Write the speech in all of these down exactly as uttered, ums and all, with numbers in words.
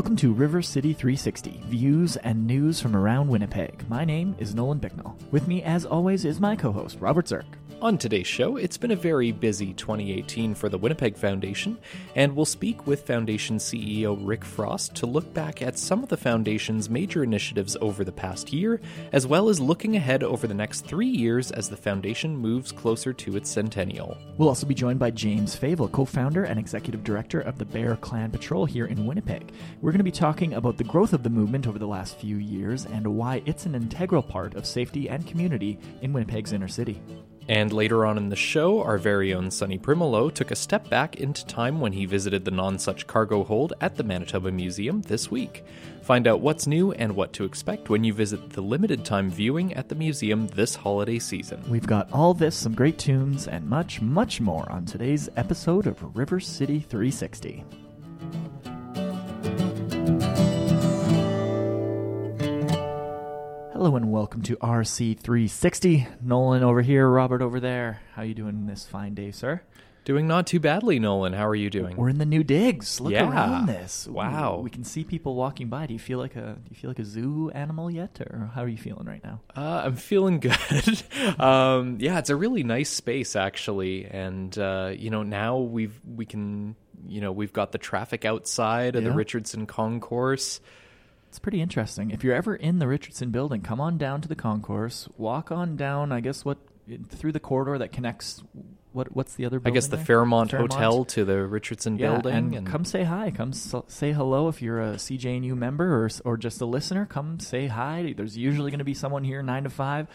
Welcome to River City three sixty, views and news from around Winnipeg. My name is Nolan Bicknell. With me, as always, is my co-host, Robert Zirk. On today's show, it's been a very busy twenty eighteen for the Winnipeg Foundation, and we'll speak with Foundation C E O Rick Frost to look back at some of the Foundation's major initiatives over the past year, as well as looking ahead over the next three years as the Foundation moves closer to its centennial. We'll also be joined by James Favel, co-founder and executive director of the Bear Clan Patrol here in Winnipeg. We're going to be talking about the growth of the movement over the last few years and why it's an integral part of safety and community in Winnipeg's inner city. And later on in the show, our very own Sonny Primolo took a step back into time when he visited the Nonsuch Cargo Hold at the Manitoba Museum this week. Find out what's new and what to expect when you visit the limited time viewing at the museum this holiday season. We've got all this, some great tunes, and much, much more on today's episode of River City three sixty. Hello and welcome to R C three sixty. Nolan over here, Robert over there. How you doing this fine day, sir? Doing not too badly, Nolan. How are you doing? We're in the new digs. Look yeah. around this. Wow. We, we can see people walking by. Do you feel like a do you feel like a zoo animal yet, or how are you feeling right now? Uh, I'm feeling good. um, yeah, it's a really nice space actually, and uh, you know now we've we can you know we've got the traffic outside of yeah. the Richardson Concourse. It's pretty interesting. If you're ever in the Richardson building, come on down to the concourse, walk on down, I guess, what through the corridor that connects, what what's the other building? I guess the there? Fairmont, Fairmont Hotel to the Richardson yeah, building. And, and come say hi. Come so, say hello if you're a C J N U member or, or just a listener. Come say hi. There's usually going to be someone here nine to five.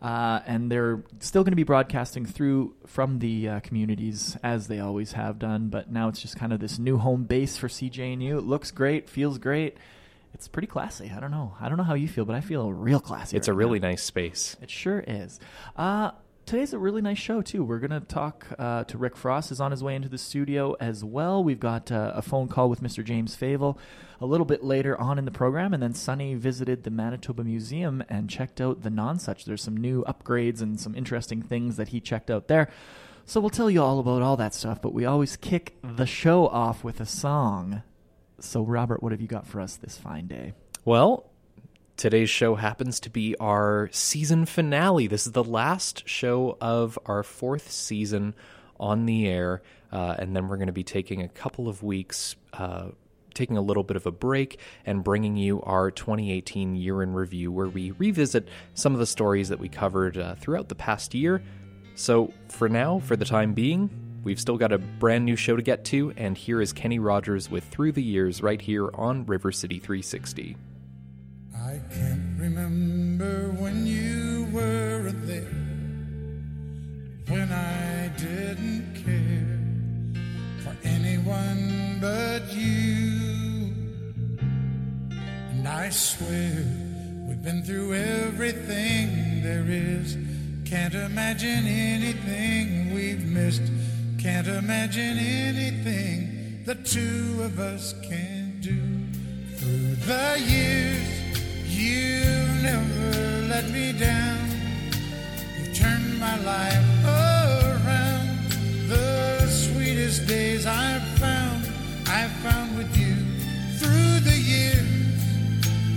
Uh, and they're still going to be broadcasting through from the uh, communities as they always have done. But now it's just kind of this new home base for C J N U. It looks great, feels great. It's pretty classy. I don't know. I don't know how you feel, but I feel real classy. It's right a really now. nice space. It sure is. Uh, today's a really nice show, too. We're going to talk uh, to Rick Frost, who's on his way into the studio as well. We've got uh, a phone call with Mister James Favel a little bit later on in the program, and then Sonny visited the Manitoba Museum and checked out the Nonsuch. There's some new upgrades and some interesting things that he checked out there. So we'll tell you all about all that stuff, but we always kick the show off with a song. So, Robert, what have you got for us this fine day? Well, today's show happens to be our season finale. This is the last show of our fourth season on the air, uh, and then we're going to be taking a couple of weeks, uh, taking a little bit of a break and bringing you our twenty eighteen Year in Review, where we revisit some of the stories that we covered uh, throughout the past year. So, for now, for the time being, we've still got a brand new show to get to, and here is Kenny Rogers with Through the Years right here on River City three sixty. I can't remember when you were there, when I didn't care for anyone but you. And I swear we've been through everything there is. Can't imagine anything we've missed. Can't imagine anything the two of us can do. Through the years, you've never let me down. You've turned my life around. The sweetest days I've found, I've found with you. Through the years,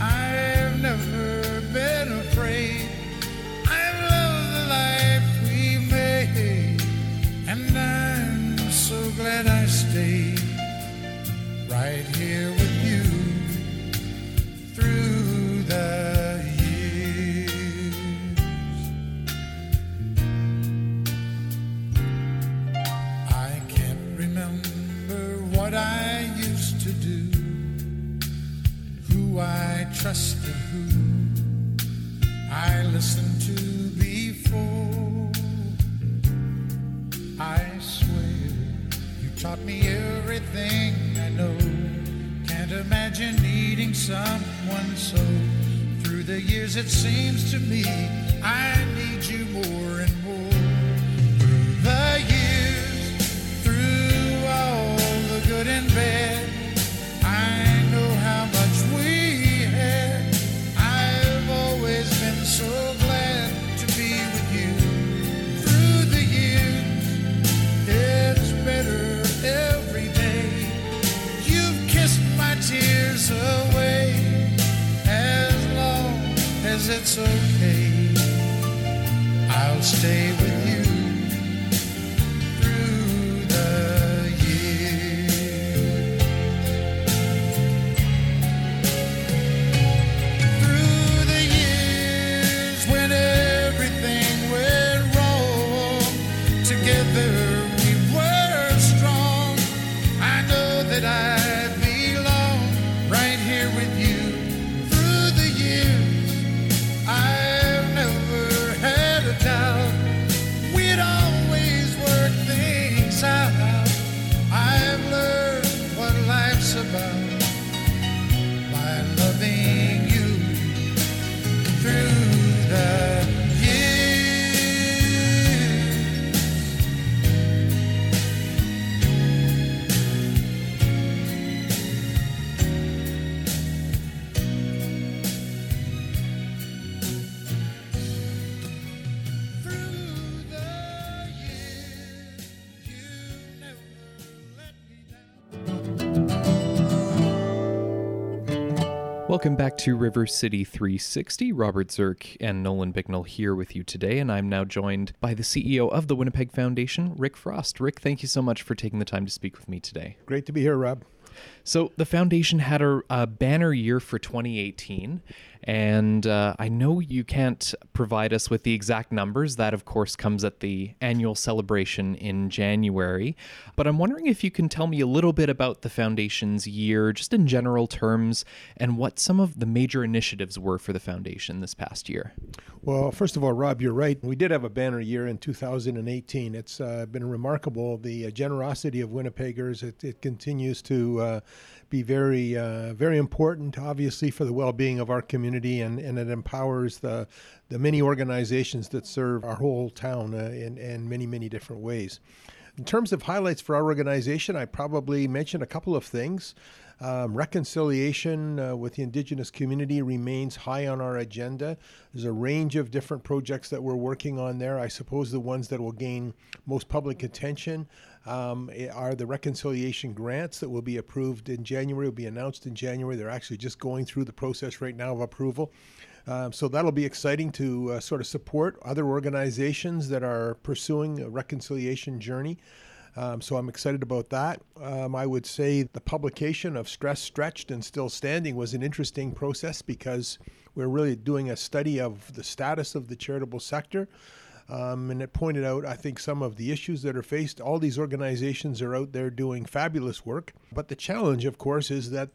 I've never been afraid. I've loved the life we made, and I so glad I stayed right here with you through the years. I can't remember what I used to do, who I trusted, who I listened to before. I swear taught me everything I know. Can't imagine needing someone so. Through the years it seems to me I need you more and more. Through the years, through all the good and bad, I know how much we had. I've always been so glad to be with you. Through the years, it's better every day. You've kissed my tears it's okay, I'll stay with you through the year. Through the years when everything went wrong, together we were strong. I know that I Welcome back to River City three sixty. Robert Zirk and Nolan Bicknell here with you today, and I'm now joined by the C E O of the Winnipeg Foundation, Rick Frost. Rick, thank you so much for taking the time to speak with me today. Great to be here, Rob. So the foundation had a, a banner year for twenty eighteen, and uh, I know you can't provide us with the exact numbers. That, of course, comes at the annual celebration in January, but I'm wondering if you can tell me a little bit about the foundation's year, just in general terms, and what some of the major initiatives were for the foundation this past year. Well, first of all, Rob, you're right. We did have a banner year in two thousand eighteen. It's uh, been remarkable, the uh, generosity of Winnipeggers. It, it continues to Uh, be very, uh, very important, obviously, for the well-being of our community, and, and it empowers the the many organizations that serve our whole town uh, in, in many, many different ways. In terms of highlights for our organization, I probably mentioned a couple of things. Um, reconciliation uh, with the Indigenous community remains high on our agenda. There's a range of different projects that we're working on there. I suppose the ones that will gain most public attention um, are the reconciliation grants that will be approved in January, will be announced in January. They're actually just going through the process right now of approval. Um, so that'll be exciting to uh, sort of support other organizations that are pursuing a reconciliation journey. Um, so I'm excited about that. Um, I would say the publication of Stress, Stretched, and Still Standing was an interesting process because we're really doing a study of the status of the charitable sector. Um, and it pointed out, I think, some of the issues that are faced. All these organizations are out there doing fabulous work. But the challenge, of course, is that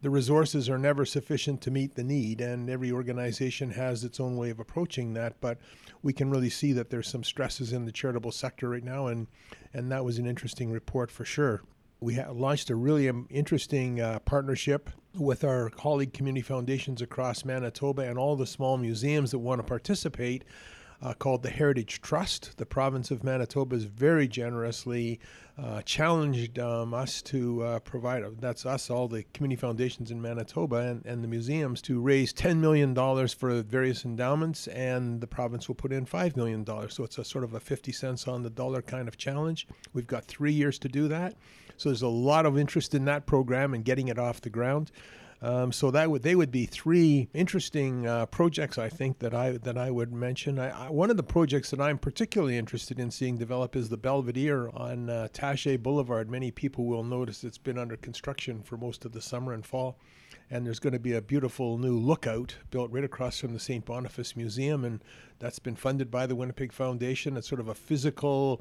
the resources are never sufficient to meet the need, and every organization has its own way of approaching that, but we can really see that there's some stresses in the charitable sector right now, and, and that was an interesting report for sure. We ha- launched a really interesting uh, partnership with our colleague community foundations across Manitoba and all the small museums that want to participate, Uh, called the Heritage Trust. The province of Manitoba has very generously uh, challenged um, us to uh, provide, that's us, all the community foundations in Manitoba and, and the museums, to raise ten million dollars for various endowments, and the province will put in five million dollars. So it's a sort of a fifty cents on the dollar kind of challenge. We've got three years to do that. So there's a lot of interest in that program and getting it off the ground. Um, so that would they would be three interesting uh, projects, I think, that I that I would mention. I, I, one of the projects that I'm particularly interested in seeing develop is the Belvedere on uh, Taché Boulevard. Many people will notice it's been under construction for most of the summer and fall, and there's going to be a beautiful new lookout built right across from the Saint Boniface Museum, and that's been funded by the Winnipeg Foundation. It's sort of a physical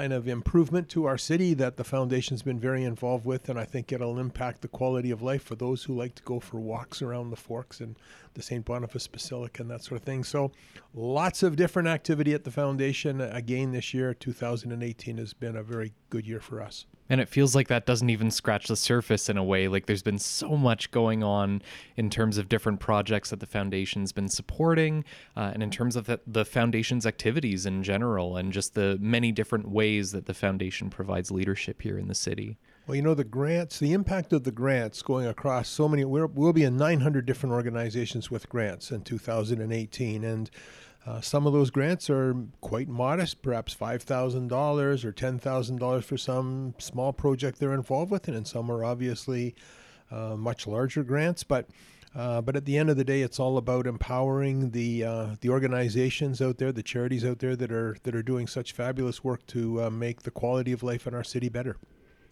kind of improvement to our city that the foundation's been very involved with, and I think it'll impact the quality of life for those who like to go for walks around the Forks and the Saint Boniface Basilica and that sort of thing. So lots of different activity at the foundation. Again, this year, two thousand eighteen has been a very good year for us. And it feels like that doesn't even scratch the surface in a way. Like there's been so much going on in terms of different projects that the foundation's been supporting, uh, and in terms of the, the foundation's activities in general, and just the many different ways that the foundation provides leadership here in the city. Well, you know, the grants, the impact of the grants going across so many, we're, we'll be in nine hundred different organizations with grants in two thousand eighteen. And Uh, some of those grants are quite modest, perhaps five thousand dollars or ten thousand dollars for some small project they're involved with, and some are obviously uh, much larger grants. But Uh, but at the end of the day, it's all about empowering the uh, the organizations out there, the charities out there that are that are doing such fabulous work to uh, make the quality of life in our city better.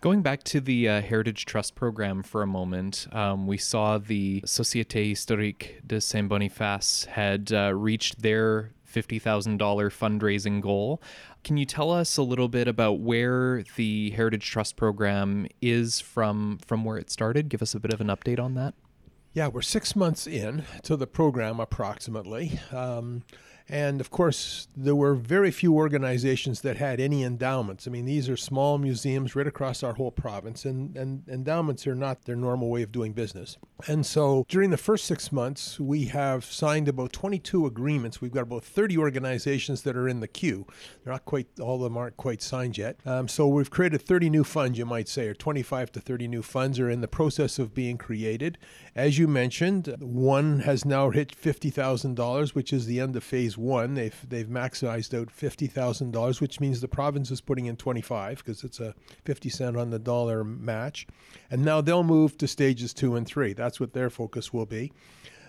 Going back to the uh, Heritage Trust program for a moment, um, we saw the Société Historique de Saint-Boniface had uh, reached their fifty thousand dollars fundraising goal. Can you tell us a little bit about where the Heritage Trust program is from from where it started? Give us a bit of an update on that. Yeah, we're six months in to the program approximately. Um, and of course, there were very few organizations that had any endowments. I mean, these are small museums right across our whole province, and, and endowments are not their normal way of doing business. And so during the first six months, we have signed about twenty-two agreements. We've got about thirty organizations that are in the queue. They're not quite, all of them aren't quite signed yet. Um, so we've created thirty new funds, you might say, or twenty-five to thirty new funds are in the process of being created. As you mentioned, one has now hit fifty thousand dollars, which is the end of phase one. They've they've maximized out fifty thousand dollars, which means the province is putting in twenty-five because it's a fifty cent on the dollar match. And now they'll move to stages two and three. That's what their focus will be.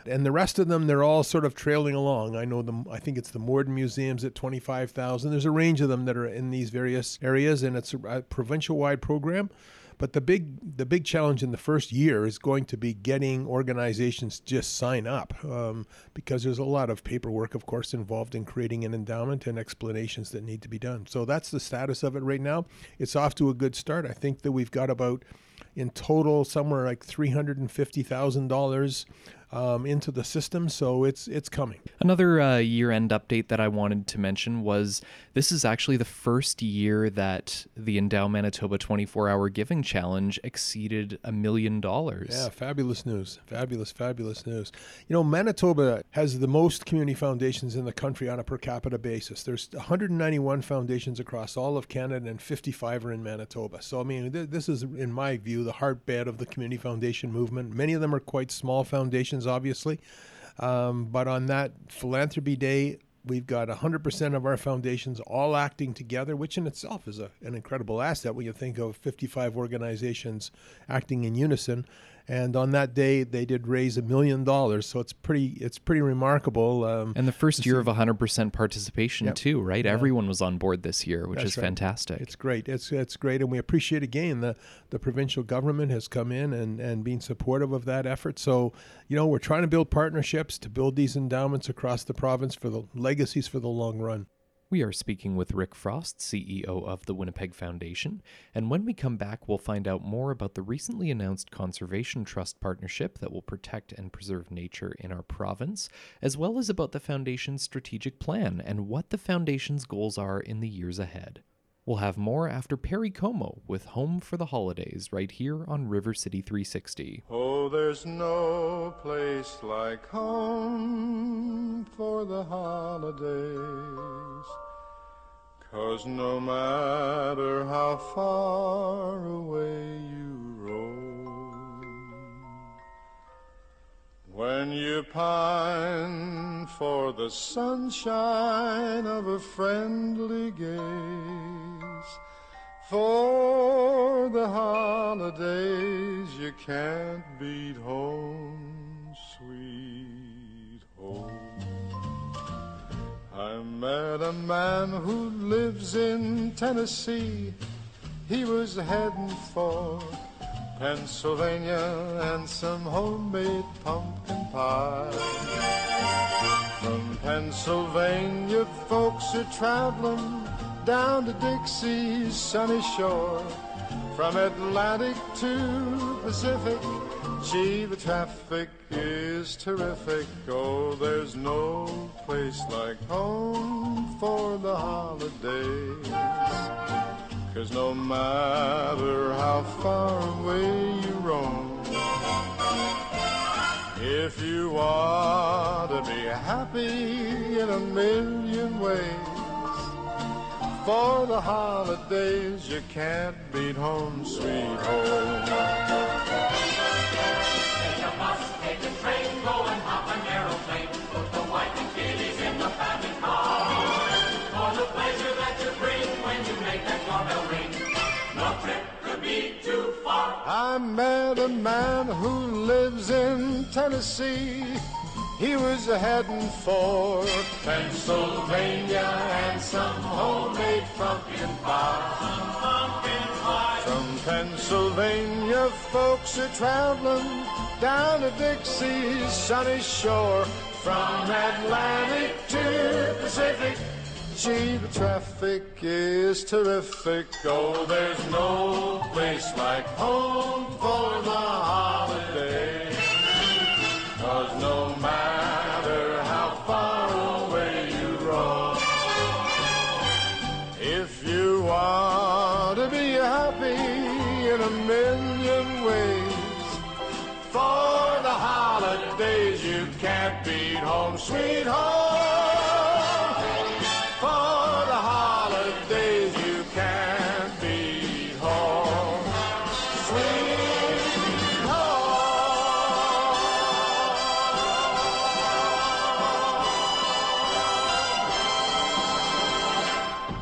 And the rest of them, they're all sort of trailing along. I know them. I think it's the Morden Museum's at twenty-five thousand. There's a range of them that are in these various areas, and it's a provincial-wide program. But the big the big challenge in the first year is going to be getting organizations just sign up um, because there's a lot of paperwork, of course, involved in creating an endowment and explanations that need to be done. So that's the status of it right now. It's off to a good start. I think that we've got about, in total, somewhere like three hundred fifty thousand dollars Um, into the system, so it's it's coming. Another uh, year-end update that I wanted to mention was this is actually the first year that the Endow Manitoba twenty-four hour Giving Challenge exceeded a million dollars. Yeah, fabulous news. Fabulous, fabulous news. You know, Manitoba has the most community foundations in the country on a per capita basis. There's one hundred ninety-one foundations across all of Canada, and fifty-five are in Manitoba. So, I mean, th- this is, in my view, the heartbeat of the community foundation movement. Many of them are quite small foundations, obviously. Um, but on that philanthropy day, we've got one hundred percent of our foundations all acting together, which in itself is a, an incredible asset when you think of fifty-five organizations acting in unison. And on that day, they did raise a million dollars. So it's pretty it's pretty remarkable. Um, and the first year of one hundred percent participation, yep. too, right? Yeah. Everyone was on board this year, which That's is right. fantastic. It's great. It's it's great. And we appreciate, again, the, the provincial government has come in and, and been supportive of that effort. So, you know, we're trying to build partnerships to build these endowments across the province for the legacies for the long run. We are speaking with Rick Frost, C E O of the Winnipeg Foundation, and when we come back, we'll find out more about the recently announced Conservation Trust partnership that will protect and preserve nature in our province, as well as about the Foundation's strategic plan and what the Foundation's goals are in the years ahead. We'll have more after Perry Como with Home for the Holidays right here on River City three sixty. Oh, there's no place like home for the holidays, 'cause no matter how far away you roam, when you pine for the sunshine of a friendly gaze, for the holidays you can't beat home, sweet home. I met a man who lives in Tennessee. He was heading for Pennsylvania and some homemade pumpkin pie. From Pennsylvania, folks are traveling down to Dixie's sunny shore. From Atlantic to Pacific, gee, the traffic is terrific. Oh, there's no place like home for the holidays, 'cause no matter how far away you roam, if you want to be happy in a million ways, for the holidays you can't beat home, sweet home. Say you must take a train, go and hop an aeroplane, put the wife and kiddies in the family car. For the pleasure that you bring when you make that doorbell ring, no trip could be too far. I met a man who lives in Tennessee. He was heading for Pennsylvania and some homemade pumpkin pie. From Pennsylvania, folks are traveling down to Dixie's sunny shore. From Atlantic to Pacific, gee, the traffic is terrific. Oh, there's no place like home for the holiday. 'Cause no matter how far away you roam, if you want to be happy in a million ways, for the holidays you can't beat home, sweet home. For the holidays you can't beat home, sweet home.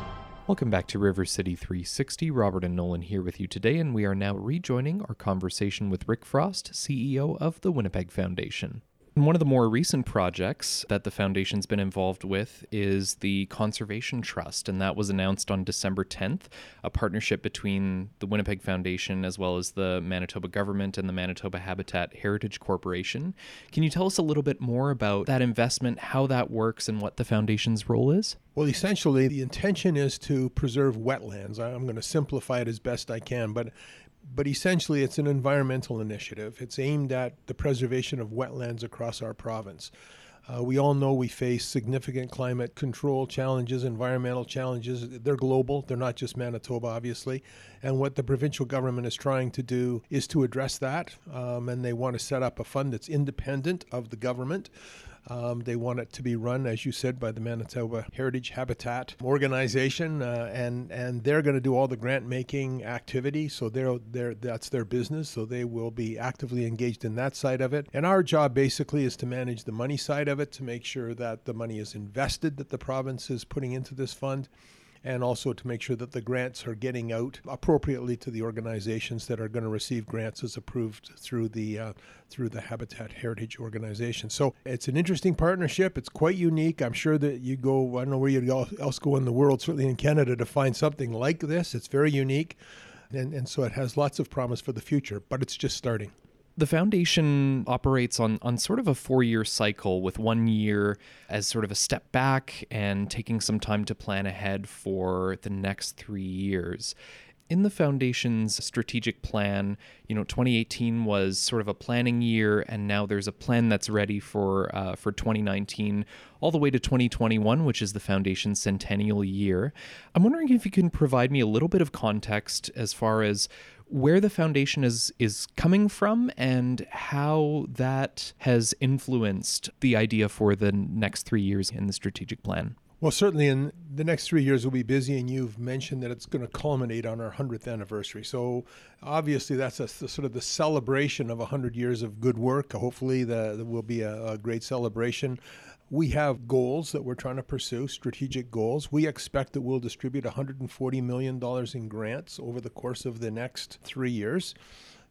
Welcome back to River City three sixty. Robert and Nolan here with you today, and we are now rejoining our conversation with Rick Frost, C E O of the Winnipeg Foundation. One of the more recent projects that the Foundation's been involved with is the Conservation Trust, and that was announced on December tenth, a partnership between the Winnipeg Foundation as well as the Manitoba government and the Manitoba Habitat Heritage Corporation. Can you tell us a little bit more about that investment, how that works, and what the Foundation's role is? Well, essentially, the intention is to preserve wetlands. I'm going to simplify it as best I can, but But essentially, it's an environmental initiative. It's aimed at the preservation of wetlands across our province. Uh, we all know we face significant climate control challenges, environmental challenges. They're global. They're not just Manitoba, obviously. And what the provincial government is trying to do is to address that. Um, and they want to set up a fund that's independent of the government. Um, they want it to be run, as you said, by the Manitoba Heritage Habitat Organization, uh, and and they're going to do all the grant-making activity, so they're, they're, that's their business, so they will be actively engaged in that side of it. And our job, basically, is to manage the money side of it, to make sure that the money is invested that the province is putting into this fund, and also to make sure that the grants are getting out appropriately to the organizations that are going to receive grants as approved through the uh, through the Habitat Heritage Organization. So it's an interesting partnership. It's quite unique. I'm sure that you go, I don't know where you'd else go in the world, certainly in Canada, to find something like this. It's very unique, and, and so it has lots of promise for the future, but it's just starting. The Foundation operates on, on sort of a four-year cycle, with one year as sort of a step back and taking some time to plan ahead for the next three years. In the Foundation's strategic plan, you know, twenty eighteen was sort of a planning year, and now there's a plan that's ready for uh, for twenty nineteen, all the way to twenty twenty-one, which is the Foundation's centennial year. I'm wondering if you can provide me a little bit of context as far as where the Foundation is is coming from and how that has influenced the idea for the next three years in the strategic plan. Well, certainly in the next three years we'll be busy, and you've mentioned that it's going to culminate on our hundredth anniversary. So obviously that's a, sort of the celebration of one hundred years of good work. Hopefully there will be a, a great celebration. We have goals that we're trying to pursue, strategic goals. We expect that we'll distribute one hundred forty million dollars in grants over the course of the next three years.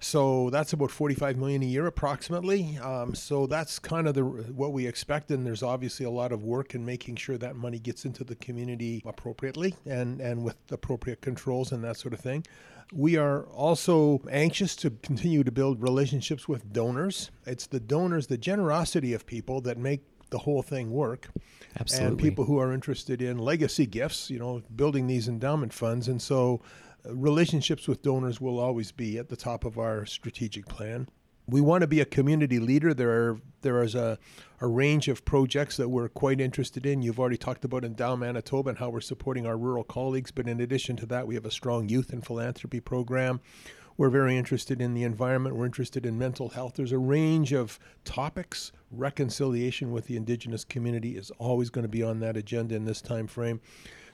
So that's about forty-five million dollars a year approximately. Um, so that's kind of the what we expect, and there's obviously a lot of work in making sure that money gets into the community appropriately and, and with appropriate controls and that sort of thing. We are also anxious to continue to build relationships with donors. It's the donors, the generosity of people that make the whole thing work. Absolutely. And people who are interested in legacy gifts, you know, building these endowment funds. And so relationships with donors will always be at the top of our strategic plan. We want to be a community leader. There are, there is a, a range of projects that we're quite interested in. You've already talked about Endow Manitoba and how we're supporting our rural colleagues. But in addition to that, we have a strong youth and philanthropy program. We're very interested in the environment. We're interested in mental health. There's a range of topics. Reconciliation with the Indigenous community is always going to be on that agenda in this time frame.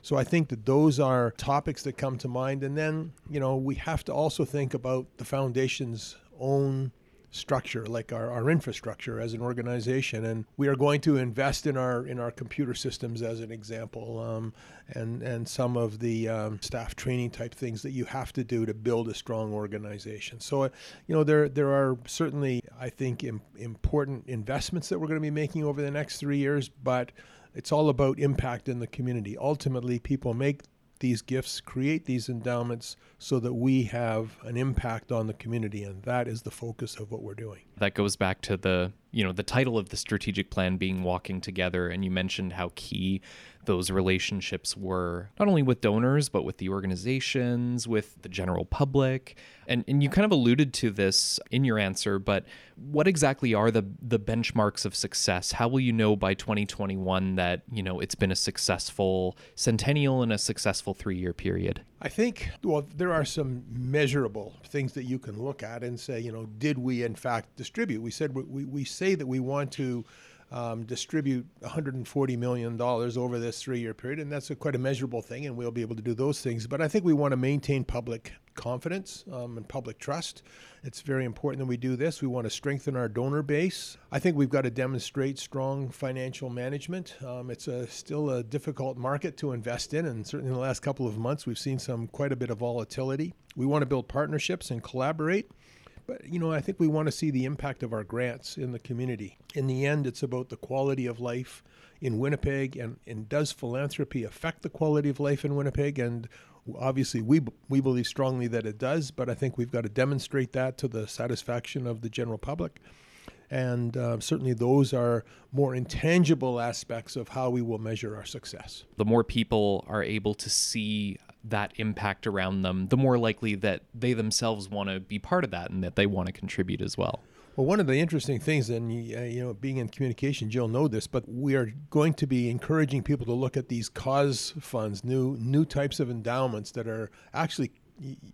So I think that those are topics that come to mind. And then, you know, we have to also think about the Foundation's own structure, like our, our infrastructure as an organization. And we are going to invest in our in our computer systems, as an example, um, and, and some of the um, staff training type things that you have to do to build a strong organization. So, uh, you know, there there are certainly, I think, im- important investments that we're going to be making over the next three years, but it's all about impact in the community. Ultimately, people make these gifts, create these endowments so that we have an impact on the community, and that is the focus of what we're doing. That goes back to the, you know, the title of the strategic plan being Walking Together, and you mentioned how key those relationships were, not only with donors, but with the organizations, with the general public. And and you kind of alluded to this in your answer, but what exactly are the the benchmarks of success? How will you know by twenty twenty-one that, you know, it's been a successful centennial and a successful three-year period? I think, well, there are some measurable things that you can look at and say, you know, did we in fact distribute? We said we, we say that we want to Um, distribute one hundred forty million dollars over this three-year period, and that's a, quite a measurable thing, and we'll be able to do those things. But I think we want to maintain public confidence um, and public trust. It's very important that we do this. We want to strengthen our donor base. I think we've got to demonstrate strong financial management. Um, it's a, still a difficult market to invest in, and certainly in the last couple of months, we've seen some quite a bit of volatility. We want to build partnerships and collaborate. But, you know, I think we want to see the impact of our grants in the community. In the end, it's about the quality of life in Winnipeg, and, and does philanthropy affect the quality of life in Winnipeg? And obviously, we we believe strongly that it does, but I think we've got to demonstrate that to the satisfaction of the general public. And uh, certainly those are more intangible aspects of how we will measure our success. The more people are able to see that impact around them, the more likely that they themselves want to be part of that and that they want to contribute as well. Well, one of the interesting things, and uh, you know, being in communication, Jill knows this, but we are going to be encouraging people to look at these cause funds, new new types of endowments that are actually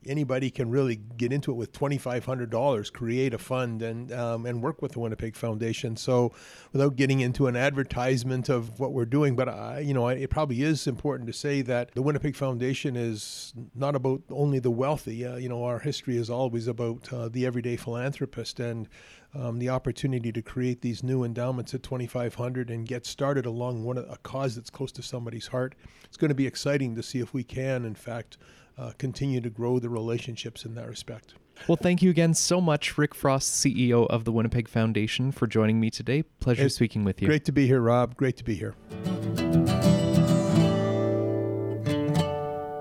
anybody can really get into it with twenty-five hundred dollars, create a fund and um, and work with the Winnipeg Foundation. So without getting into an advertisement of what we're doing, but I, you know, I, it probably is important to say that the Winnipeg Foundation is not about only the wealthy. Uh, you know, our history is always about uh, the everyday philanthropist, and um, the opportunity to create these new endowments at twenty-five hundred dollars and get started along one a cause that's close to somebody's heart. It's going to be exciting to see if we can, in fact, Uh, continue to grow the relationships in that respect. Well, thank you again so much, Rick Frost, C E O of the Winnipeg Foundation, for joining me today. Pleasure it's speaking with you. Great to be here, Rob. Great to be here.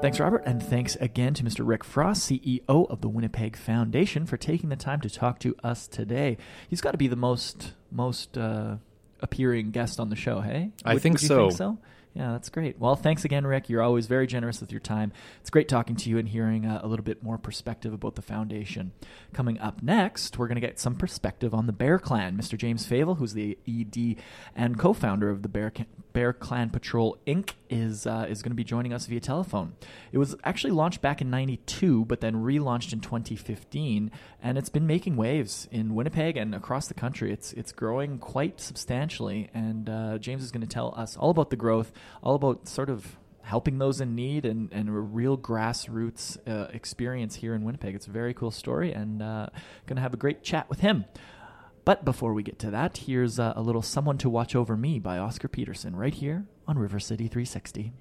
Thanks, Robert, and thanks again to Mister Rick Frost, C E O of the Winnipeg Foundation, for taking the time to talk to us today. He's got to be the most most uh, appearing guest on the show, hey? I would, think, would you so. think so. Yeah, that's great. Well, thanks again, Rick. You're always very generous with your time. It's great talking to you and hearing uh, a little bit more perspective about the foundation. Coming up next, we're going to get some perspective on the Bear Clan. Mister James Favel, who's the E D and co-founder of the Bear, Bear Clan Patrol, Incorporated, is uh, is going to be joining us via telephone. It was actually launched back in ninety-two, but then relaunched in twenty fifteen, and it's been making waves in Winnipeg and across the country. It's, it's growing quite substantially, and uh, James is going to tell us all about the growth, all about sort of helping those in need and, and a real grassroots uh, experience here in Winnipeg. It's a very cool story, and uh, going to have a great chat with him. But before we get to that, here's uh, a little Someone to Watch Over Me by Oscar Peterson right here on River City three sixty.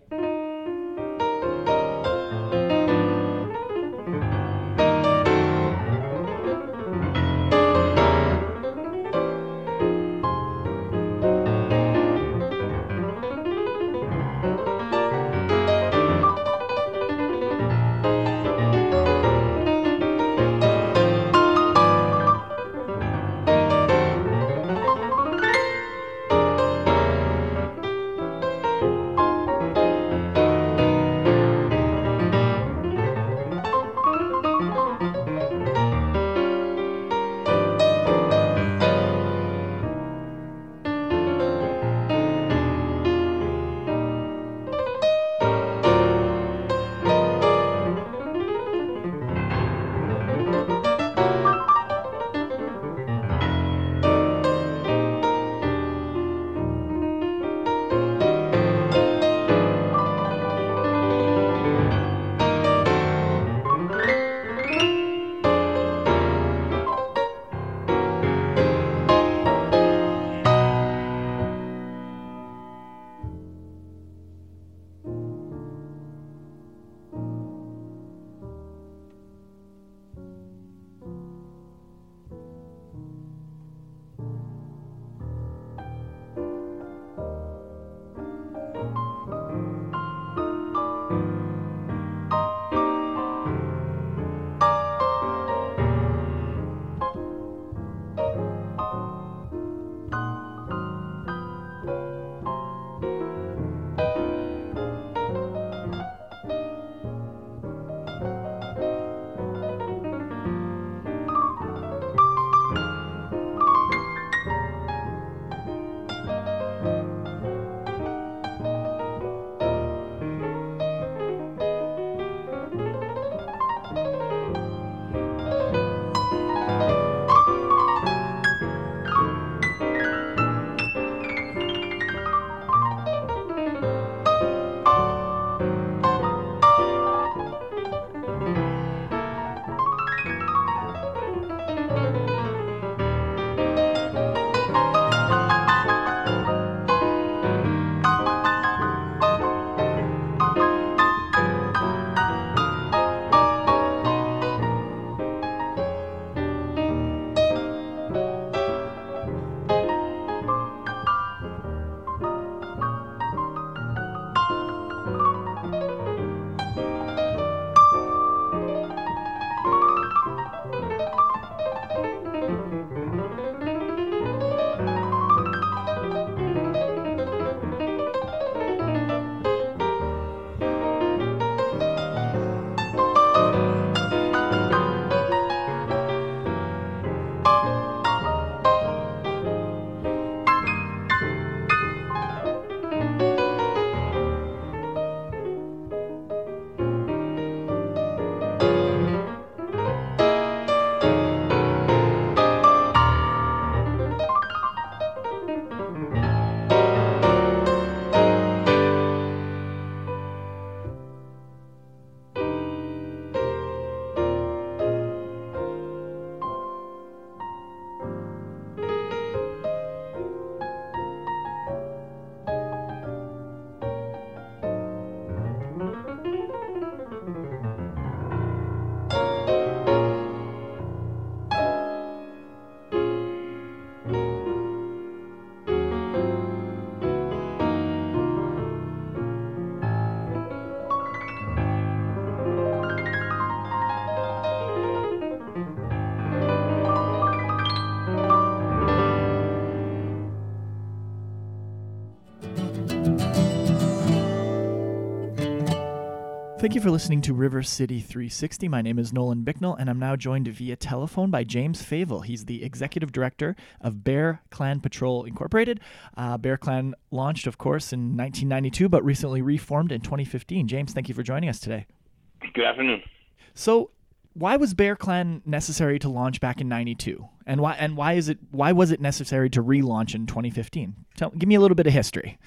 Thank you for listening to River City three sixty. My name is Nolan Bicknell, and I'm now joined via telephone by James Favel. He's the executive director of Bear Clan Patrol Incorporated. Uh, Bear Clan launched, of course, in nineteen ninety-two, but recently reformed in twenty fifteen. James, thank you for joining us today. Good afternoon. So, why was Bear Clan necessary to launch back in ninety-two, and why and why is it why was it necessary to relaunch in twenty fifteen? Tell, give me a little bit of history.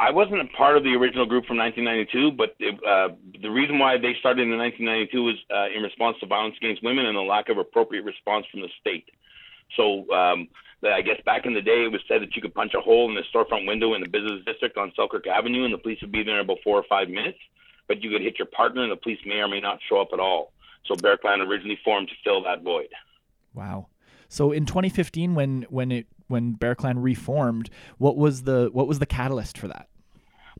I wasn't a part of the original group from nineteen ninety-two, but uh, the reason why they started in nineteen ninety-two was uh, in response to violence against women and a lack of appropriate response from the state. So um, I guess back in the day, it was said that you could punch a hole in the storefront window in the business district on Selkirk Avenue, and the police would be there in about four or five minutes, but you could hit your partner, and the police may or may not show up at all. So Bear Clan originally formed to fill that void. Wow. So in twenty fifteen, when when it when Bear Clan reformed, what was the what was the catalyst for that?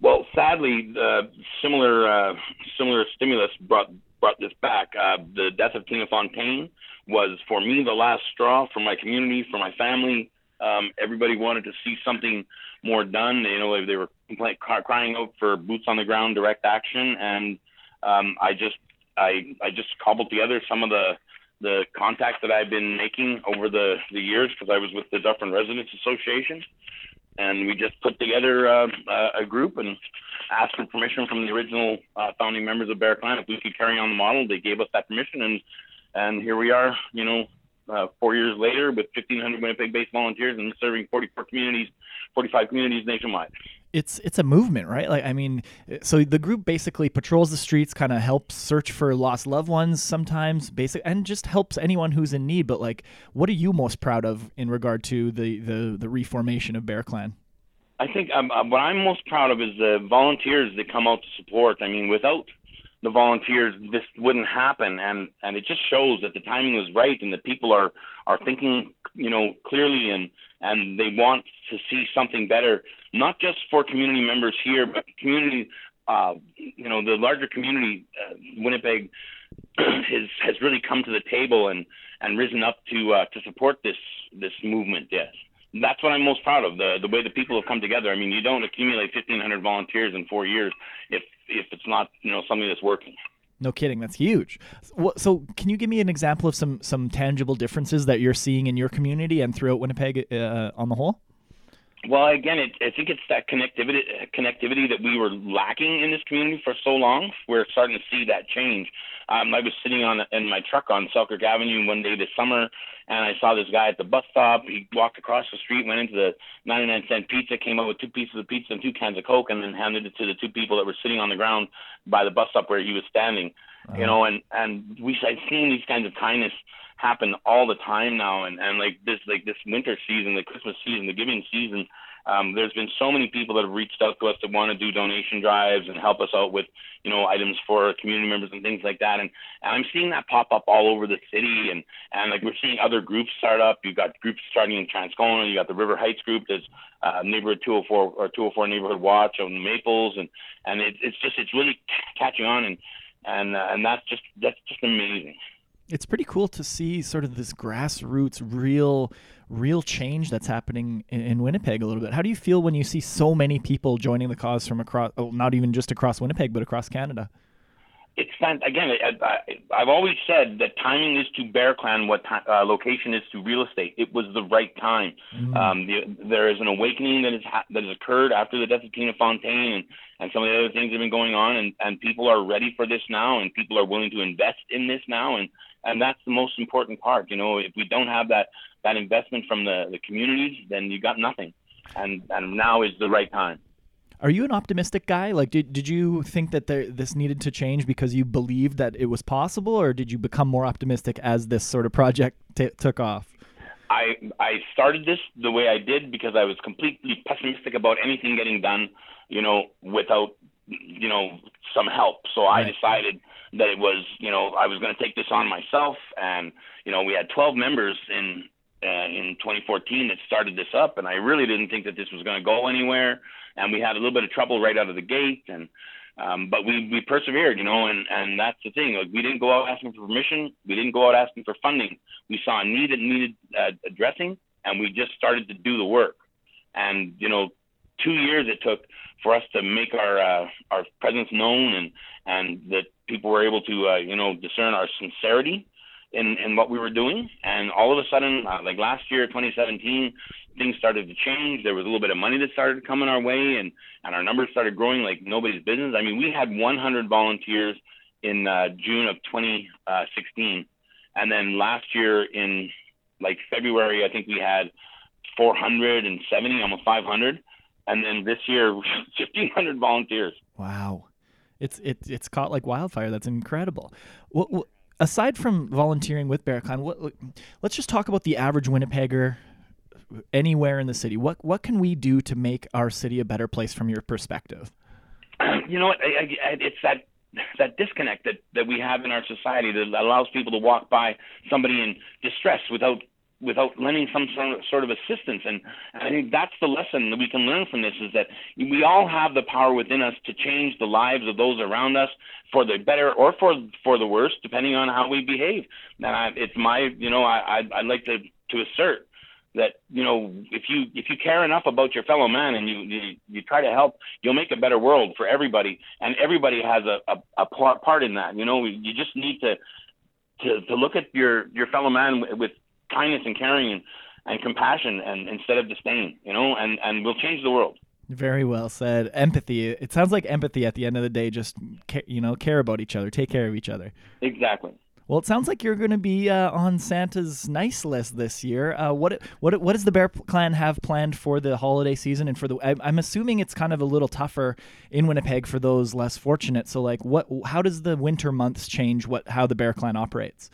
Well, sadly, uh, similar uh, similar stimulus brought brought this back. Uh, the death of Tina Fontaine was, for me, the last straw for my community, for my family. Um, everybody wanted to see something more done. You know, they were crying out for boots on the ground, direct action, and um, I just I I just cobbled together some of the. the contacts that I've been making over the, the years, because I was with the Dufferin Residents Association, and we just put together uh, a group and asked for permission from the original uh, founding members of Bear Clan if we could carry on the model. They gave us that permission, and and here we are, you know, uh, four years later with fifteen hundred Winnipeg-based volunteers and serving forty-four communities, forty-five communities nationwide. It's it's a movement, right? Like, I mean, so the group basically patrols the streets, kind of helps search for lost loved ones sometimes, basic, and just helps anyone who's in need. But like, what are you most proud of in regard to the, the, the reformation of Bear Clan? I think um, what I'm most proud of is the volunteers that come out to support. I mean, without the volunteers, this wouldn't happen, and, and it just shows that the timing was right and that people are, are thinking, you know, clearly and and they want to see something better, not just for community members here, but community, uh, you know, the larger community, uh, Winnipeg has has really come to the table and, and risen up to uh, to support this this movement. Yes, that's what I'm most proud of, the the way the people have come together. I mean, you don't accumulate fifteen hundred volunteers in four years if if it's not, you know, something that's working. No kidding. That's huge. So can you give me an example of some, some tangible differences that you're seeing in your community and throughout Winnipeg uh, on the whole? Well, again, it, I think it's that connectivity connectivity that we were lacking in this community for so long. We're starting to see that change. Um, I was sitting on in my truck on Selkirk Avenue one day this summer, and I saw this guy at the bus stop. He walked across the street, went into the ninety-nine cent pizza, came out with two pieces of pizza and two cans of Coke, and then handed it to the two people that were sitting on the ground by the bus stop where he was standing. Uh-huh. You know, and, and we, I've seen these kinds of kindness happen all the time now, and, and like this like this winter season, the Christmas season, the giving season, um, there's been so many people that have reached out to us that want to do donation drives and help us out with, you know, items for community members and things like that, and, and I'm seeing that pop up all over the city, and, and like we're seeing other groups start up. You've got groups starting in Transcona, you got the River Heights group, there's uh, Neighborhood two oh four or two oh four Neighborhood Watch on Maples, and and it, it's just it's really catching on, and and uh, and that's just that's just amazing. It's pretty cool to see sort of this grassroots, real, real change that's happening in, in Winnipeg a little bit. How do you feel when you see so many people joining the cause from across, oh, not even just across Winnipeg, but across Canada? It's again, I, I, I've always said that timing is to Bear Clan what time, uh, location is to real estate. It was the right time. Mm. Um, the, there is an awakening that is ha- that has occurred after the death of Tina Fontaine and, and some of the other things that have been going on, and, and people are ready for this now, and people are willing to invest in this now, and And that's the most important part. You know, if we don't have that, that investment from the, the community, then you got nothing. And and now is the right time. Are you an optimistic guy? Like, did, did you think that there, this needed to change because you believed that it was possible, or did you become more optimistic as this sort of project t- took off? I I started this the way I did because I was completely pessimistic about anything getting done, you know, without, you know, some help. So right. I decided that it was, you know, I was going to take this on myself. And, you know, we had twelve members in uh, in twenty fourteen that started this up. And I really didn't think that this was going to go anywhere. And we had a little bit of trouble right out of the gate. And um, but we, we persevered, you know, and, and that's the thing. Like, we didn't go out asking for permission. We didn't go out asking for funding. We saw a need that needed uh, addressing, and we just started to do the work. And, you know, two years it took for us to make our uh, our presence known, and and that people were able to uh, you know discern our sincerity in in what we were doing. And all of a sudden, uh, like last year, twenty seventeen, things started to change. There was a little bit of money that started coming our way, and and our numbers started growing like nobody's business. I mean, we had one hundred volunteers in uh, June of twenty sixteen, and then last year in like February, I think we had four hundred seventy, almost five hundred, and then this year fifteen hundred volunteers. Wow, it's it it's caught like wildfire. That's incredible. What, what aside from volunteering with Bear Clan, what, let's just talk about the average Winnipegger anywhere in the city. What what can we do to make our city a better place from your perspective? You know what, I, I, it's that that disconnect that, that we have in our society that allows people to walk by somebody in distress without without lending some sort of assistance. And I think that's the lesson that we can learn from this, is that we all have the power within us to change the lives of those around us for the better or for for the worse, depending on how we behave. And I, it's my, you know, I, I'd like to, to assert that, you know, if you if you care enough about your fellow man and you, you, you try to help, you'll make a better world for everybody. And everybody has a, a, a part in that. You know, you just need to, to, to look at your, your fellow man with, with kindness and caring and, and compassion, and instead of disdain, you know, and, and we'll change the world. Very well said. Empathy. It sounds like empathy at the end of the day, just, you know, care about each other, take care of each other. Exactly. Well, it sounds like you're going to be uh, on Santa's nice list this year. Uh, what what what does the Bear Clan have planned for the holiday season, and for the? I'm assuming it's kind of a little tougher in Winnipeg for those less fortunate. So, like, what? How does the winter months change what how the Bear Clan operates?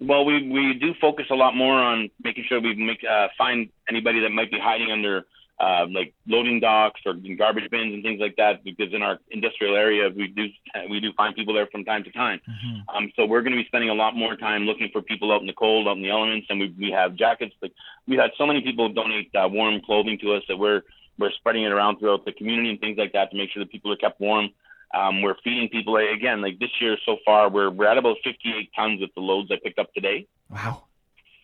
Well, we we do focus a lot more on making sure we make uh, find anybody that might be hiding under uh, like loading docks or in garbage bins and things like that, because in our industrial area we do we do find people there from time to time. Mm-hmm. Um, so we're going to be spending a lot more time looking for people out in the cold, out in the elements, and we we have jackets. Like, we've had so many people donate uh, warm clothing to us that we're we're spreading it around throughout the community and things like that to make sure that people are kept warm. Um, we're feeding people again. Like this year so far, we're we're at about fifty-eight tons with the loads I picked up today. Wow,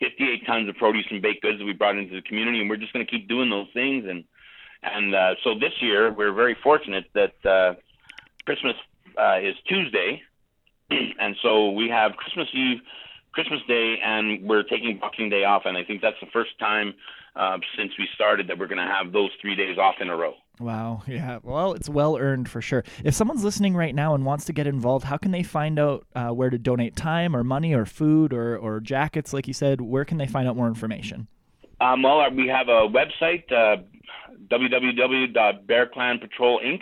fifty-eight tons of produce and baked goods that we brought into the community, and we're just going to keep doing those things. And and uh, so this year, we're very fortunate that uh, Christmas uh, is Tuesday, and so we have Christmas Eve, Christmas Day, and we're taking Boxing Day off. And I think that's the first time uh, since we started that we're going to have those three days off in a row. Wow. Yeah. Well, it's well earned for sure. If someone's listening right now and wants to get involved, how can they find out uh, where to donate time or money or food or, or jackets? Like you said, where can they find out more information? Um, well, we have a website, uh, w w w dot bear clan patrol inc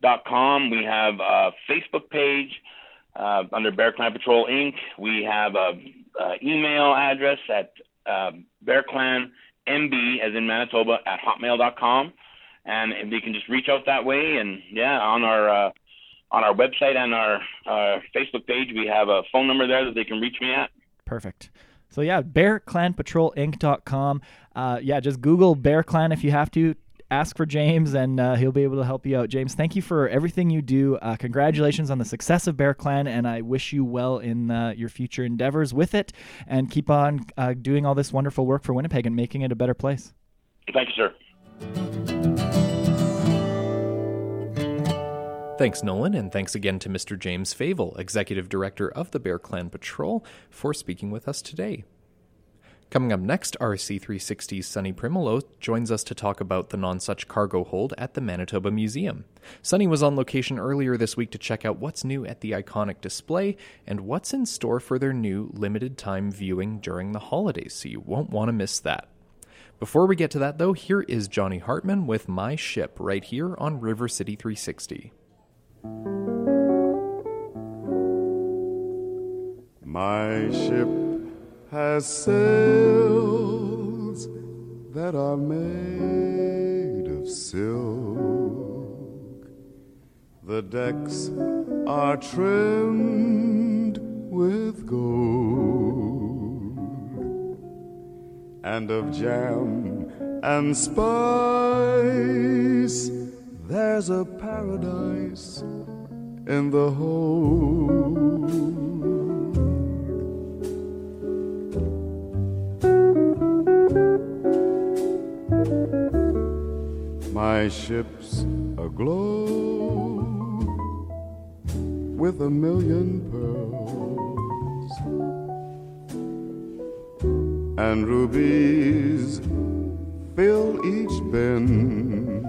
dot com. We have a Facebook page uh, under Bear Clan Patrol Incorporated. We have an email address at uh, bearclanmb, as in Manitoba, at hotmail dot com. And they can just reach out that way. And yeah, on our uh, on our website and our uh, Facebook page, we have a phone number there that they can reach me at. Perfect. So yeah, bear clan patrol inc dot com. Uh, yeah, just Google Bear Clan if you have to. Ask for James, and uh, he'll be able to help you out. James, thank you for everything you do. Uh, congratulations on the success of Bear Clan, and I wish you well in uh, your future endeavors with it. And keep on uh, doing all this wonderful work for Winnipeg and making it a better place. Thank you, sir. Thanks, Nolan, and thanks again to Mister James Favel, Executive Director of the Bear Clan Patrol, for speaking with us today. Coming up next, R C three sixty's Sonny Primolo joins us to talk about the Nonsuch Cargo Hold at the Manitoba Museum. Sonny was on location earlier this week to check out what's new at the iconic display and what's in store for their new limited-time viewing during the holidays, so you won't want to miss that. Before we get to that, though, here is Johnny Hartman with My Ship right here on River City three sixty. My ship has sails that are made of silk. The decks are trimmed with gold, and of jam and spice there's a paradise in the hold. My my ship's aglow with a million pearls and rubies fill each bin.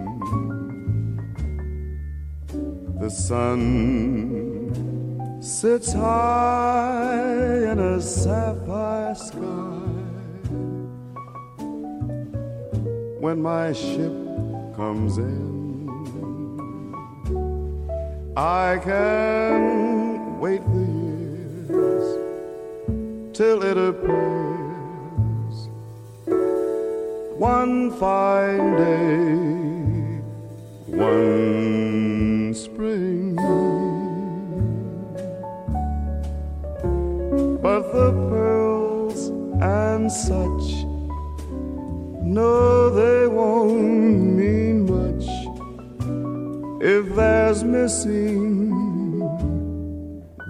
The sun sits high in a sapphire sky when my ship comes in. I can wait the years till it appears one fine day, one spring, but the pearls and such, no, they won't mean much if there's missing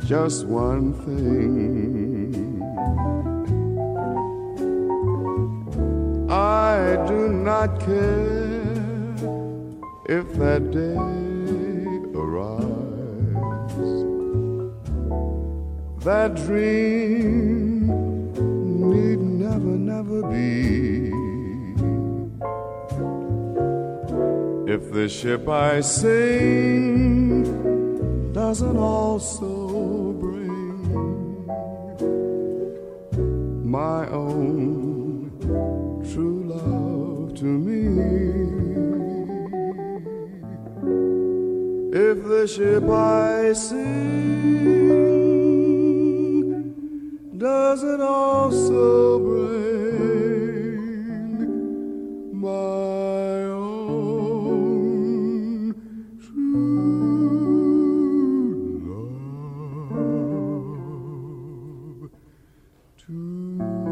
just one thing. I do not care if that day arrives. That dream need never, never be. If the ship I sing doesn't also bring my own true love to me. If the ship I sing doesn't also bring my own true love to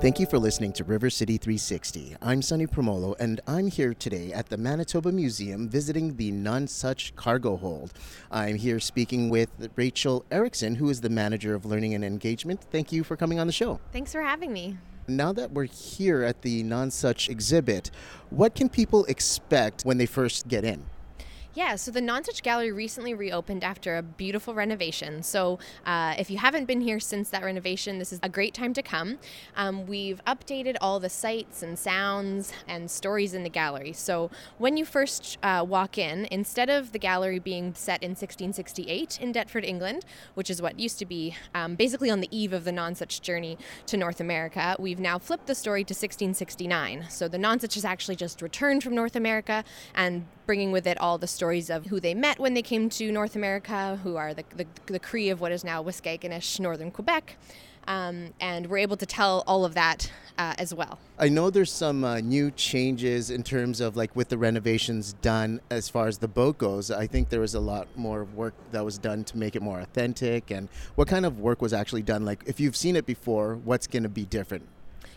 Thank you for listening to River City three sixty. I'm Sonny Primolo, and I'm here today at the Manitoba Museum visiting the Nonsuch Cargo Hold. I'm here speaking with Rachel Erickson, who is the Manager of Learning and Engagement. Thank you for coming on the show. Thanks for having me. Now that we're here at the Nonsuch exhibit, what can people expect when they first get in? Yeah, so the Nonsuch Gallery recently reopened after a beautiful renovation. So uh, if you haven't been here since that renovation, this is a great time to come. Um, we've updated all the sights and sounds and stories in the gallery. So when you first uh, walk in, instead of the gallery being set in sixteen sixty-eight in Deptford, England, which is what used to be um, basically on the eve of the Nonsuch journey to North America, we've now flipped the story to sixteen sixty-nine. So the Nonsuch has actually just returned from North America and bringing with it all the stories of who they met when they came to North America, who are the the, the Cree of what is now Wiskaganish, northern Quebec. Um, and we're able to tell all of that uh, as well. I know there's some uh, new changes in terms of like with the renovations done as far as the boat goes. I think there was a lot more work that was done to make it more authentic. And what kind of work was actually done? Like if you've seen it before, what's going to be different?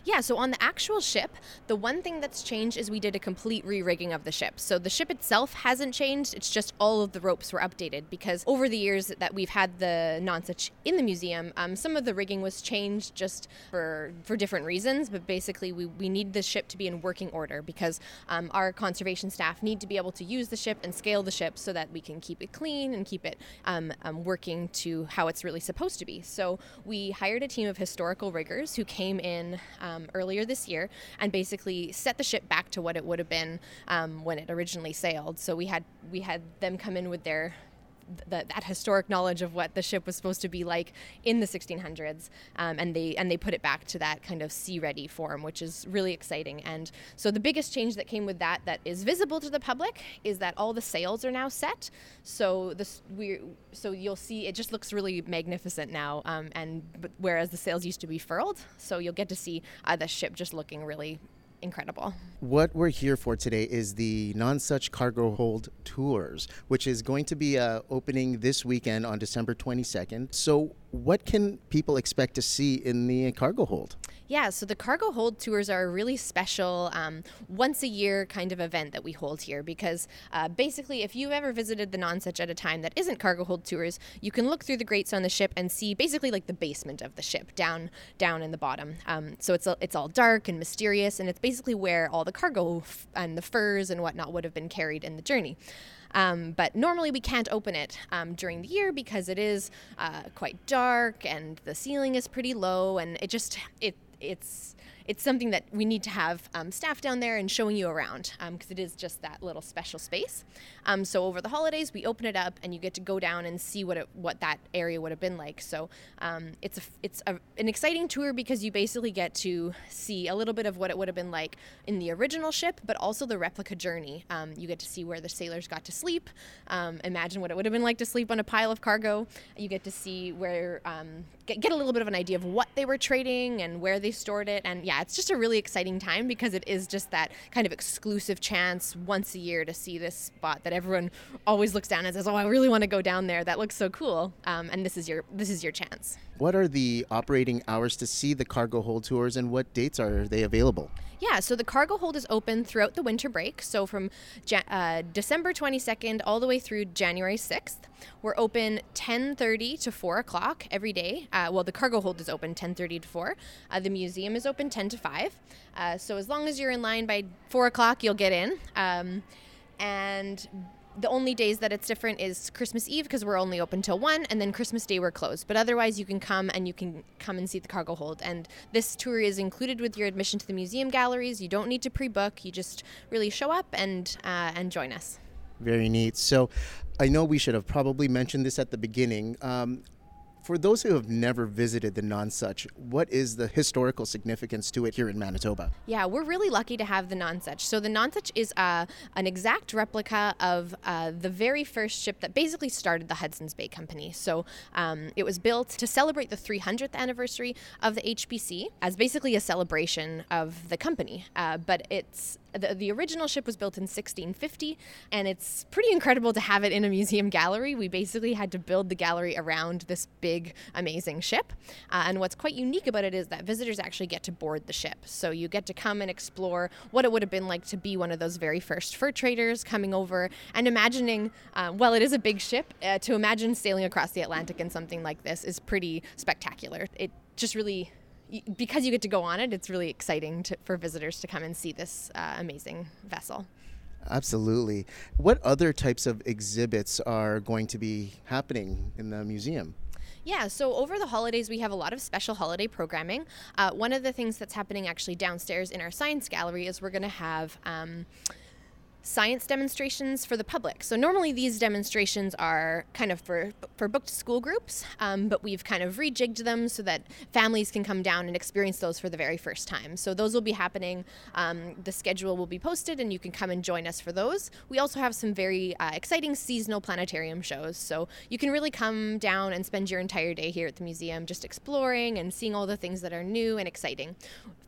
Yeah, so on the actual ship, the one thing that's changed is we did a complete re-rigging of the ship. So the ship itself hasn't changed, it's just all of the ropes were updated because over the years that we've had the Nonsuch in the museum, um, some of the rigging was changed just for for different reasons, but basically we, we need the ship to be in working order because um, our conservation staff need to be able to use the ship and scale the ship so that we can keep it clean and keep it um, um, working to how it's really supposed to be. So we hired a team of historical riggers who came in um, earlier this year and basically set the ship back to what it would have been um, when it originally sailed. So we had we had them come in with their th- that historic knowledge of what the ship was supposed to be like in the sixteen hundreds, um, and they and they put it back to that kind of sea-ready form, which is really exciting. And so the biggest change that came with that that is visible to the public is that all the sails are now set. So this we so you'll see it just looks really magnificent now, um, and but whereas the sails used to be furled, so you'll get to see uh, the ship just looking really incredible. What we're here for today is the Nonsuch Cargo Hold Tours, which is going to be uh, opening this weekend on December twenty-second. So what can people expect to see in the cargo hold? Yeah, so the Cargo Hold tours are a really special um, once a year kind of event that we hold here because uh, basically if you've ever visited the Nonsuch at a time that isn't Cargo Hold tours, you can look through the grates on the ship and see basically like the basement of the ship down down in the bottom. Um, so it's it's all dark and mysterious, and it's basically where all the cargo f- and the furs and whatnot would have been carried in the journey. Um, but normally we can't open it um, during the year because it is uh, quite dark and the ceiling is pretty low, and it just it it's it's something that we need to have um, staff down there and showing you around because um, it is just that little special space. Um, so over the holidays we open it up and you get to go down and see what it, what that area would have been like. So um, it's a, it's a, an exciting tour because you basically get to see a little bit of what it would have been like in the original ship, but also the replica journey. Um, you get to see where the sailors got to sleep. Um, imagine what it would have been like to sleep on a pile of cargo. You get to see where um, get, get a little bit of an idea of what they were trading and where they stored it, and yeah. It's just a really exciting time because it is just that kind of exclusive chance once a year to see this spot that everyone always looks down and says, "Oh, I really want to go down there. That looks so cool." Um, and this is your this is your chance. What are the operating hours to see the Cargo Hold tours, and what dates are they available? Yeah, so the Cargo Hold is open throughout the winter break. So from uh, December twenty-second all the way through January sixth, we're open ten thirty to four o'clock every day. Uh, well, the Cargo Hold is open ten thirty to four. Uh, the museum is open ten to five. Uh, so as long as you're in line by four o'clock, you'll get in. Um, and... The only days that it's different is Christmas Eve because we're only open till one, and then Christmas Day we're closed. But otherwise you can come and you can come and see the Cargo Hold. And this tour is included with your admission to the museum galleries. You don't need to pre-book. You just really show up and uh, and join us. Very neat. So I know we should have probably mentioned this at the beginning. Um, for those who have never visited the Nonsuch, what is the historical significance to it here in Manitoba? Yeah, we're really lucky to have the Nonsuch. So the Nonsuch is uh, an exact replica of uh, the very first ship that basically started the Hudson's Bay Company. So um, it was built to celebrate the three hundredth anniversary of the H B C as basically a celebration of the company. Uh, but it's the, the original ship was built in sixteen fifty, and it's pretty incredible to have it in a museum gallery. We basically had to build the gallery around this big amazing ship, uh, and what's quite unique about it is that visitors actually get to board the ship, so you get to come and explore what it would have been like to be one of those very first fur traders coming over, and imagining uh, well, it is a big ship, uh, to imagine sailing across the Atlantic in something like this is pretty spectacular. It just really, because you get to go on it, it's really exciting to, for visitors to come and see this uh, amazing vessel. Absolutely. What other types of exhibits are going to be happening in the museum? Yeah, so over the holidays, we have a lot of special holiday programming. Uh, one of the things that's happening actually downstairs in our science gallery is we're going to have um, science demonstrations for the public. So normally these demonstrations are kind of for, for booked school groups, um, but we've kind of rejigged them so that families can come down and experience those for the very first time. So those will be happening. Um, the schedule will be posted and you can come and join us for those. We also have some very uh, exciting seasonal planetarium shows. So you can really come down and spend your entire day here at the museum just exploring and seeing all the things that are new and exciting.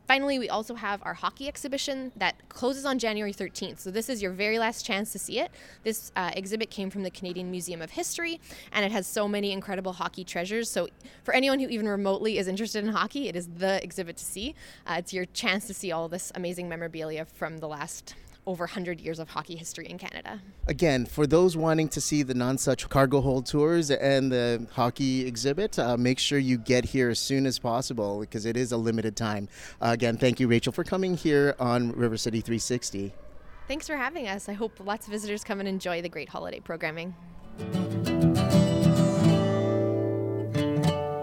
Finally, we also have our hockey exhibition that closes on January thirteenth. So this is your very last chance to see it. This uh, exhibit came from the Canadian Museum of History, and it has so many incredible hockey treasures. So for anyone who even remotely is interested in hockey, it is the exhibit to see. Uh, it's your chance to see all this amazing memorabilia from the last over one hundred years of hockey history in Canada. Again, for those wanting to see the Nonsuch Cargo Hold tours and the hockey exhibit, uh, make sure you get here as soon as possible because it is a limited time. Uh, again, thank you, Rachel, for coming here on River City three sixty. Thanks for having us. I hope lots of visitors come and enjoy the great holiday programming.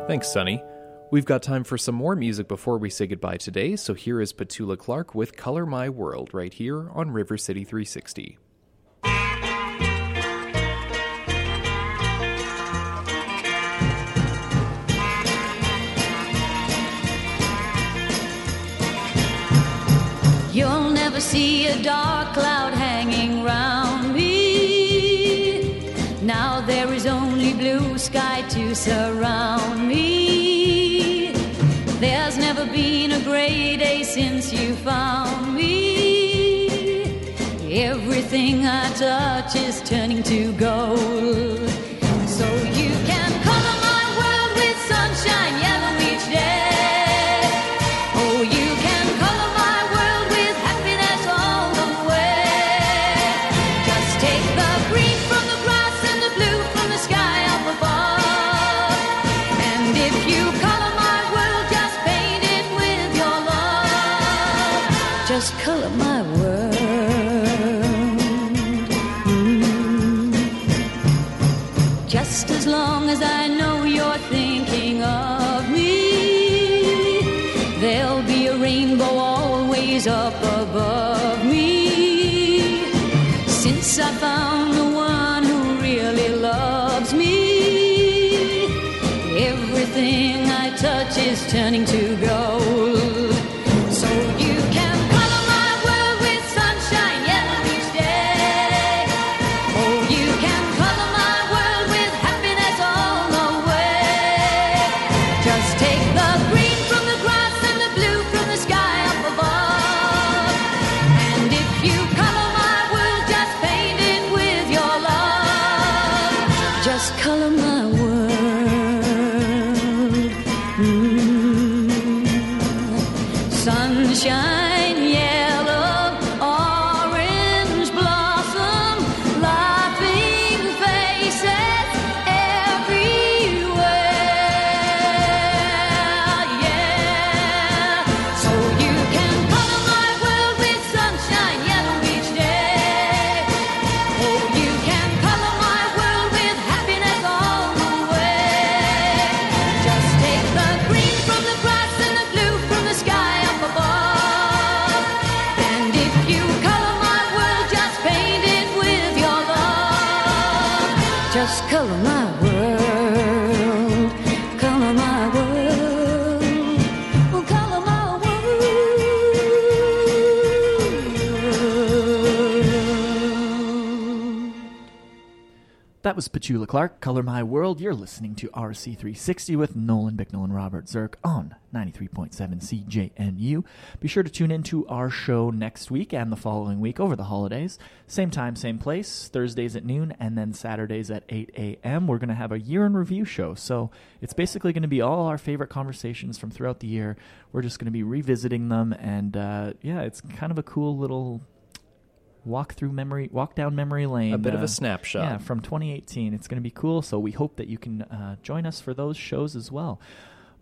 Thanks, Sonny. We've got time for some more music before we say goodbye today, so here is Petula Clark with Color My World right here on River City three sixty. You'll never see a dark cloud hanging round me. Now there is only blue sky to surround me. There's never been a gray day since you found me. Everything I touch is turning to gold. So you can color my world with sunshine yellow each day. Oh, Turning to gold, so you can color my world with sunshine yellow each day. Oh, you can color my world with happiness all the way. Just take the green from the grass and the blue from the sky up above, and if you color my world, just paint it with your love. Just color my world. Mm. Sunshine, yellow, orange blossom, laughing faces everywhere, yeah. So you can color my world with sunshine, yellow each day. Oh, you can color my world with happiness all the way. Just take the green from the grass and the blue from the sky. Just color my world, color my world, oh, color my world. That was Petula Clark, Color My World. You're listening to R C three sixty with Nolan Bicknell and Robert Zirk on ninety-three point seven C J N U. Be sure to tune in to our show next week and the following week over the holidays. Same time, same place, Thursdays at noon, and then Saturdays at eight a.m. We're going to have a year-in-review show, so it's basically going to be all our favorite conversations from throughout the year. We're just going to be revisiting them, and uh, yeah, it's kind of a cool little walk through memory, walk down memory lane. A bit uh, of a snapshot. Yeah, from twenty eighteen. It's going to be cool, so we hope that you can uh, join us for those shows as well.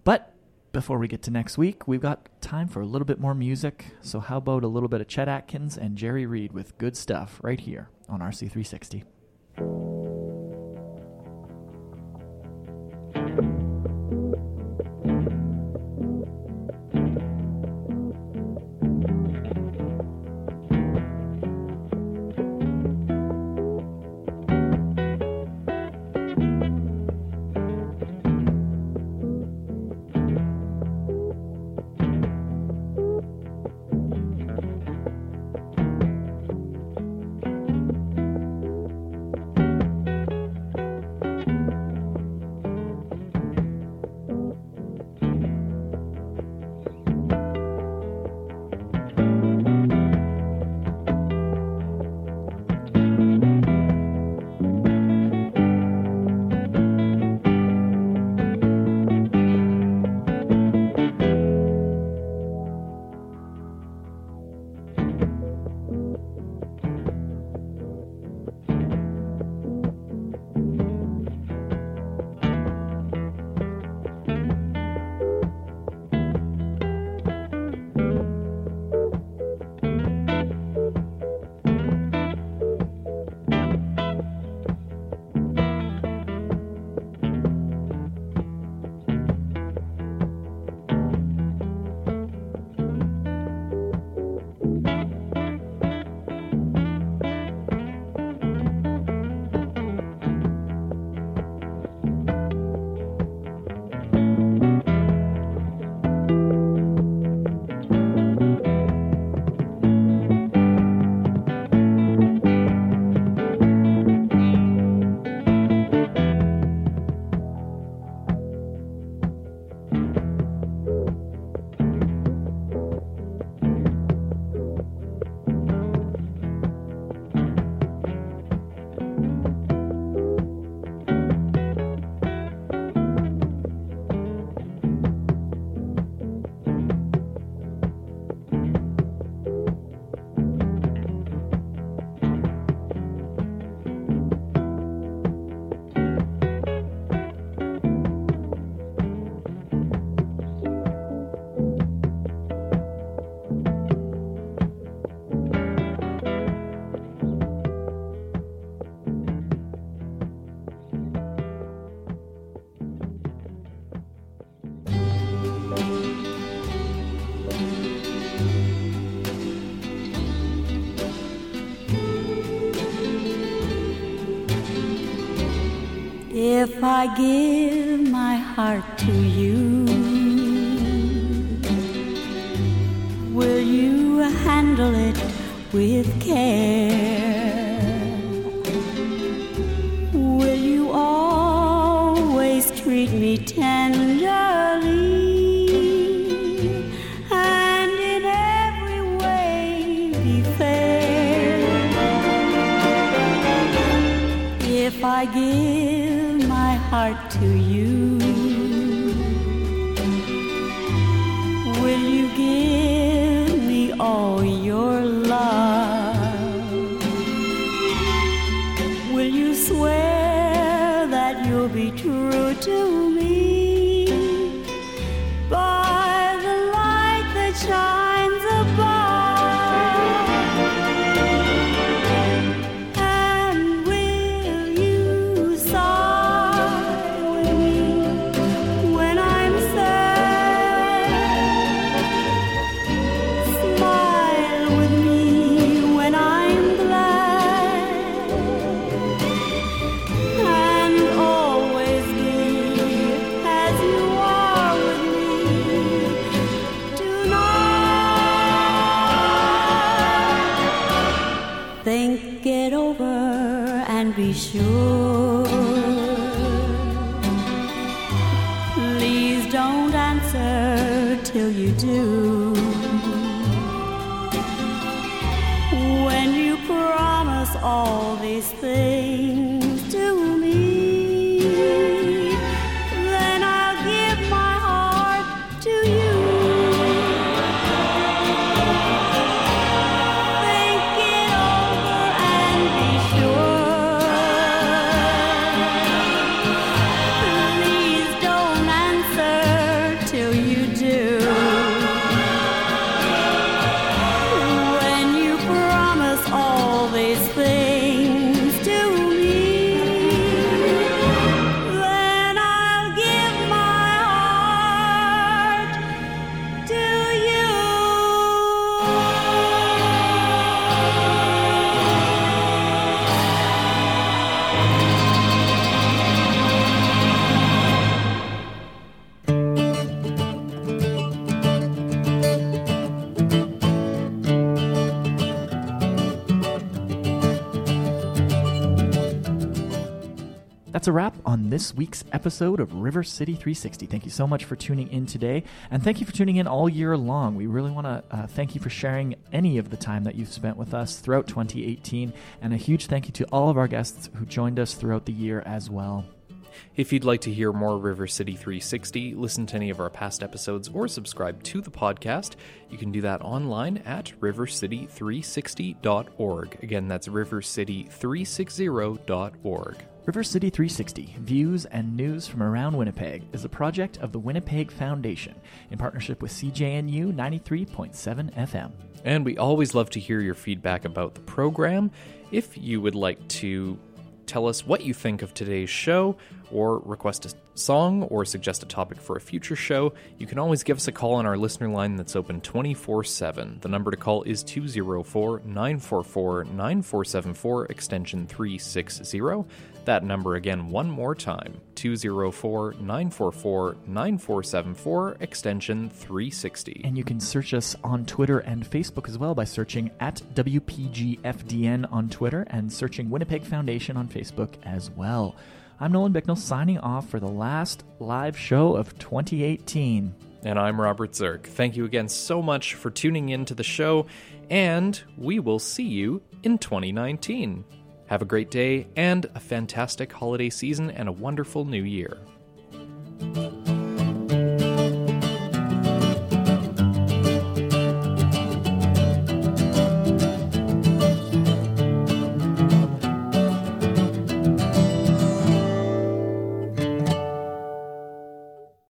But before we get to next week, we've got time for a little bit more music. So how about a little bit of Chet Atkins and Jerry Reed with Good Stuff right here on R C three sixty. if I give my heart to you? Will you handle it with care? Will you always treat me tenderly and in every way be fair? If I give my heart to you, will you give me all your love? Will you swear that you'll be true to me by the light that shines above? And will you sigh with me when I'm sad? Smile with me when I'm glad? And always be as you are with me tonight. Think it over and be sure. Please don't answer till you do. When you promise all these things to me, then I'll give my heart to you. Think it over and be sure. Please don't answer till you do. When you promise all these things to me, then I'll give my heart to you. That's a wrap on this week's episode of River City three sixty. Thank you so much for tuning in today, and thank you for tuning in all year long. We really want to uh, thank you for sharing any of the time that you've spent with us throughout twenty eighteen, and a huge thank you to all of our guests who joined us throughout the year as well. If you'd like to hear more River City three sixty, listen to any of our past episodes, or subscribe to the podcast, you can do that online at river city three sixty dot org. Again, that's river city three sixty dot org. River City three sixty, Views and News from Around Winnipeg, is a project of the Winnipeg Foundation in partnership with C J N U ninety-three point seven F M. And we always love to hear your feedback about the program. If you would like to tell us what you think of today's show, or request a song, or suggest a topic for a future show, you can always give us a call on our listener line that's open twenty-four seven. The number to call is two oh four, nine four four, nine four seven four, extension three sixty. That number again one more time, two oh four, nine four four, nine four seven four, extension three sixty. And you can search us on Twitter and Facebook as well by searching at W P G F D N on Twitter and searching Winnipeg Foundation on Facebook as well. I'm Nolan Bicknell, signing off for the last live show of twenty eighteen. And I'm Robert Zirk. Thank you again so much for tuning in to the show, and we will see you in twenty nineteen. Have a great day and a fantastic holiday season and a wonderful new year.